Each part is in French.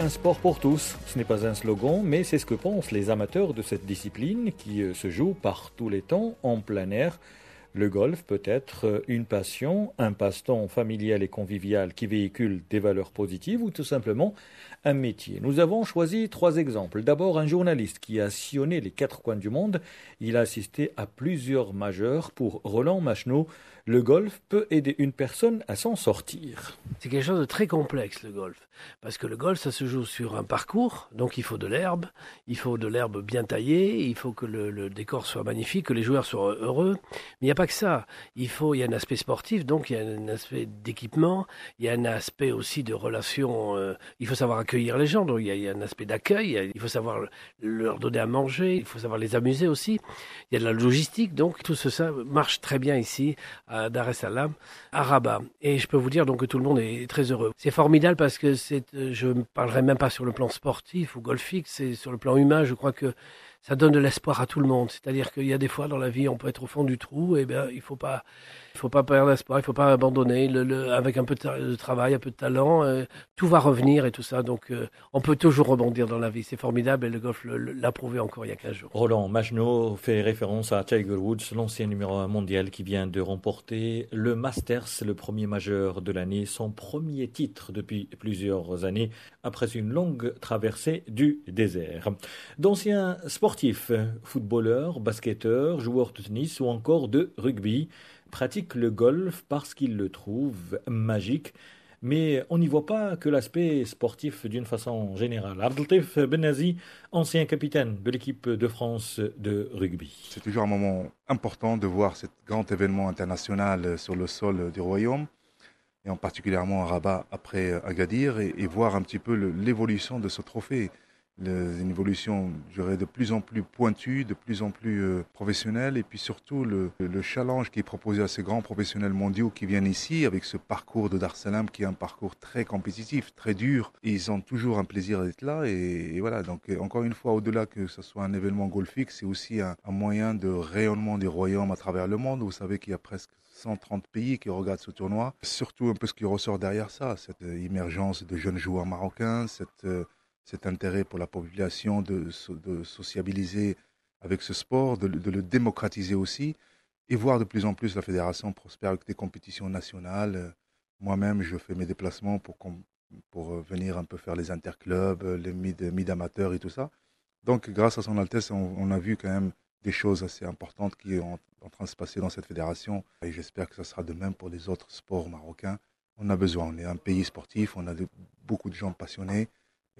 Un sport pour tous, ce n'est pas un slogan, mais c'est ce que pensent les amateurs de cette discipline qui se joue par tous les temps en plein air. Le golf peut être une passion, un passe-temps familial et convivial qui véhicule des valeurs positives ou tout simplement un métier. Nous avons choisi trois exemples. D'abord, un journaliste qui a sillonné les quatre coins du monde. Il a assisté à plusieurs majeurs. Pour Roland Machenaud, le golf peut aider une personne à s'en sortir. C'est quelque chose de très complexe, le golf. Parce que le golf, ça se joue sur un parcours. Donc, il faut de l'herbe. Il faut de l'herbe bien taillée. Il faut que le décor soit magnifique, que les joueurs soient heureux. Mais il n'y a pas que ça. Il y a un aspect sportif, donc il y a un aspect d'équipement, il y a un aspect aussi de relation. Il faut savoir accueillir les gens, donc il y a un aspect d'accueil, il faut savoir leur donner à manger, il faut savoir les amuser aussi. Il y a de la logistique, donc tout ça marche très bien ici, à Dar Salam, à Rabat. Et je peux vous dire donc que tout le monde est très heureux. C'est formidable parce que je ne parlerai même pas sur le plan sportif ou golfique, c'est sur le plan humain, je crois que ça donne de l'espoir à tout le monde. C'est-à-dire qu'il y a des fois dans la vie, on peut être au fond du trou, et bien il faut pas perdre espoir, il ne faut pas abandonner. Avec un peu de travail, un peu de talent, tout va revenir et tout ça. Donc on peut toujours rebondir dans la vie. C'est formidable et le golf l'a prouvé encore il y a 15 jours. Roland Machenaud fait référence à Tiger Woods, l'ancien numéro 1 mondial qui vient de remporter le Masters, le premier majeur de l'année, son premier titre depuis plusieurs années, après une longue traversée du désert. D'anciens sportifs, footballeurs, basketteurs, joueurs de tennis ou encore de rugby pratiquent le golf parce qu'ils le trouvent magique. Mais on n'y voit pas que l'aspect sportif d'une façon générale. Abdelatif Benaziz, ancien capitaine de l'équipe de France de rugby. C'est toujours un moment important de voir ce grand événement international sur le sol du Royaume, et en particulièrement à Rabat après Agadir, et voir un petit peu l'évolution de ce trophée. Une évolution, je dirais, de plus en plus pointue, de plus en plus professionnelle, et puis surtout le challenge qui est proposé à ces grands professionnels mondiaux qui viennent ici avec ce parcours de Dar Salam qui est un parcours très compétitif, très dur. Et ils ont toujours un plaisir d'être là et voilà. Donc encore une fois, au-delà que ce soit un événement golfique, c'est aussi un moyen de rayonnement du royaume à travers le monde. Vous savez qu'il y a presque 130 pays qui regardent ce tournoi. Surtout un peu ce qui ressort derrière ça, cette émergence de jeunes joueurs marocains, cet intérêt pour la population de sociabiliser avec ce sport, de le démocratiser aussi, et voir de plus en plus la fédération prospère avec des compétitions nationales. Moi-même, je fais mes déplacements pour venir un peu faire les interclubs, les mid-amateurs et tout ça. Donc, grâce à son Altesse, on a vu quand même des choses assez importantes qui sont en train de se passer dans cette fédération. Et j'espère que ça sera de même pour les autres sports marocains. On a besoin, on est un pays sportif, on a beaucoup de gens passionnés.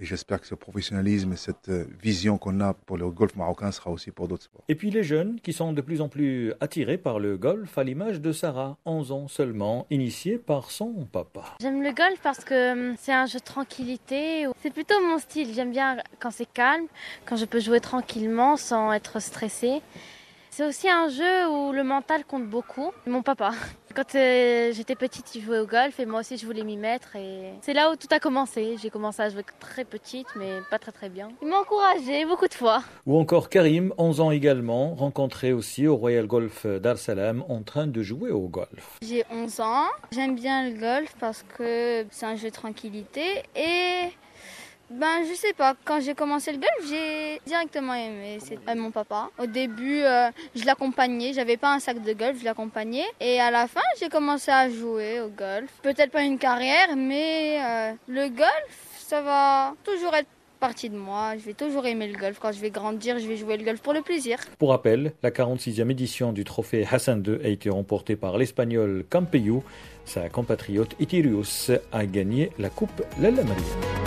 Et j'espère que ce professionnalisme et cette vision qu'on a pour le golf marocain sera aussi pour d'autres sports. Et puis les jeunes qui sont de plus en plus attirés par le golf, à l'image de Sarah, 11 ans seulement, initiée par son papa. J'aime le golf parce que c'est un jeu de tranquillité. C'est plutôt mon style. J'aime bien quand c'est calme, quand je peux jouer tranquillement sans être stressée. C'est aussi un jeu où le mental compte beaucoup. Mon papa, quand j'étais petite, il jouait au golf et moi aussi je voulais m'y mettre. Et c'est là où tout a commencé. J'ai commencé à jouer très petite, mais pas très très bien. Il m'a encouragée beaucoup de fois. Ou encore Karim, 11 ans également, rencontré aussi au Royal Golf Dar Salam en train de jouer au golf. J'ai 11 ans. J'aime bien le golf parce que c'est un jeu de tranquillité et... je sais pas, quand j'ai commencé le golf, j'ai directement aimé. C'est mon papa. Au début, je l'accompagnais, j'avais pas un sac de golf, je l'accompagnais. Et à la fin, j'ai commencé à jouer au golf. Peut-être pas une carrière, mais le golf, ça va toujours être partie de moi. Je vais toujours aimer le golf. Quand je vais grandir, je vais jouer le golf pour le plaisir. Pour rappel, la 46e édition du trophée Hassan II a été remportée par l'Espagnol Campillo. Sa compatriote Iturrioz a gagné la Coupe Lalla Meryem.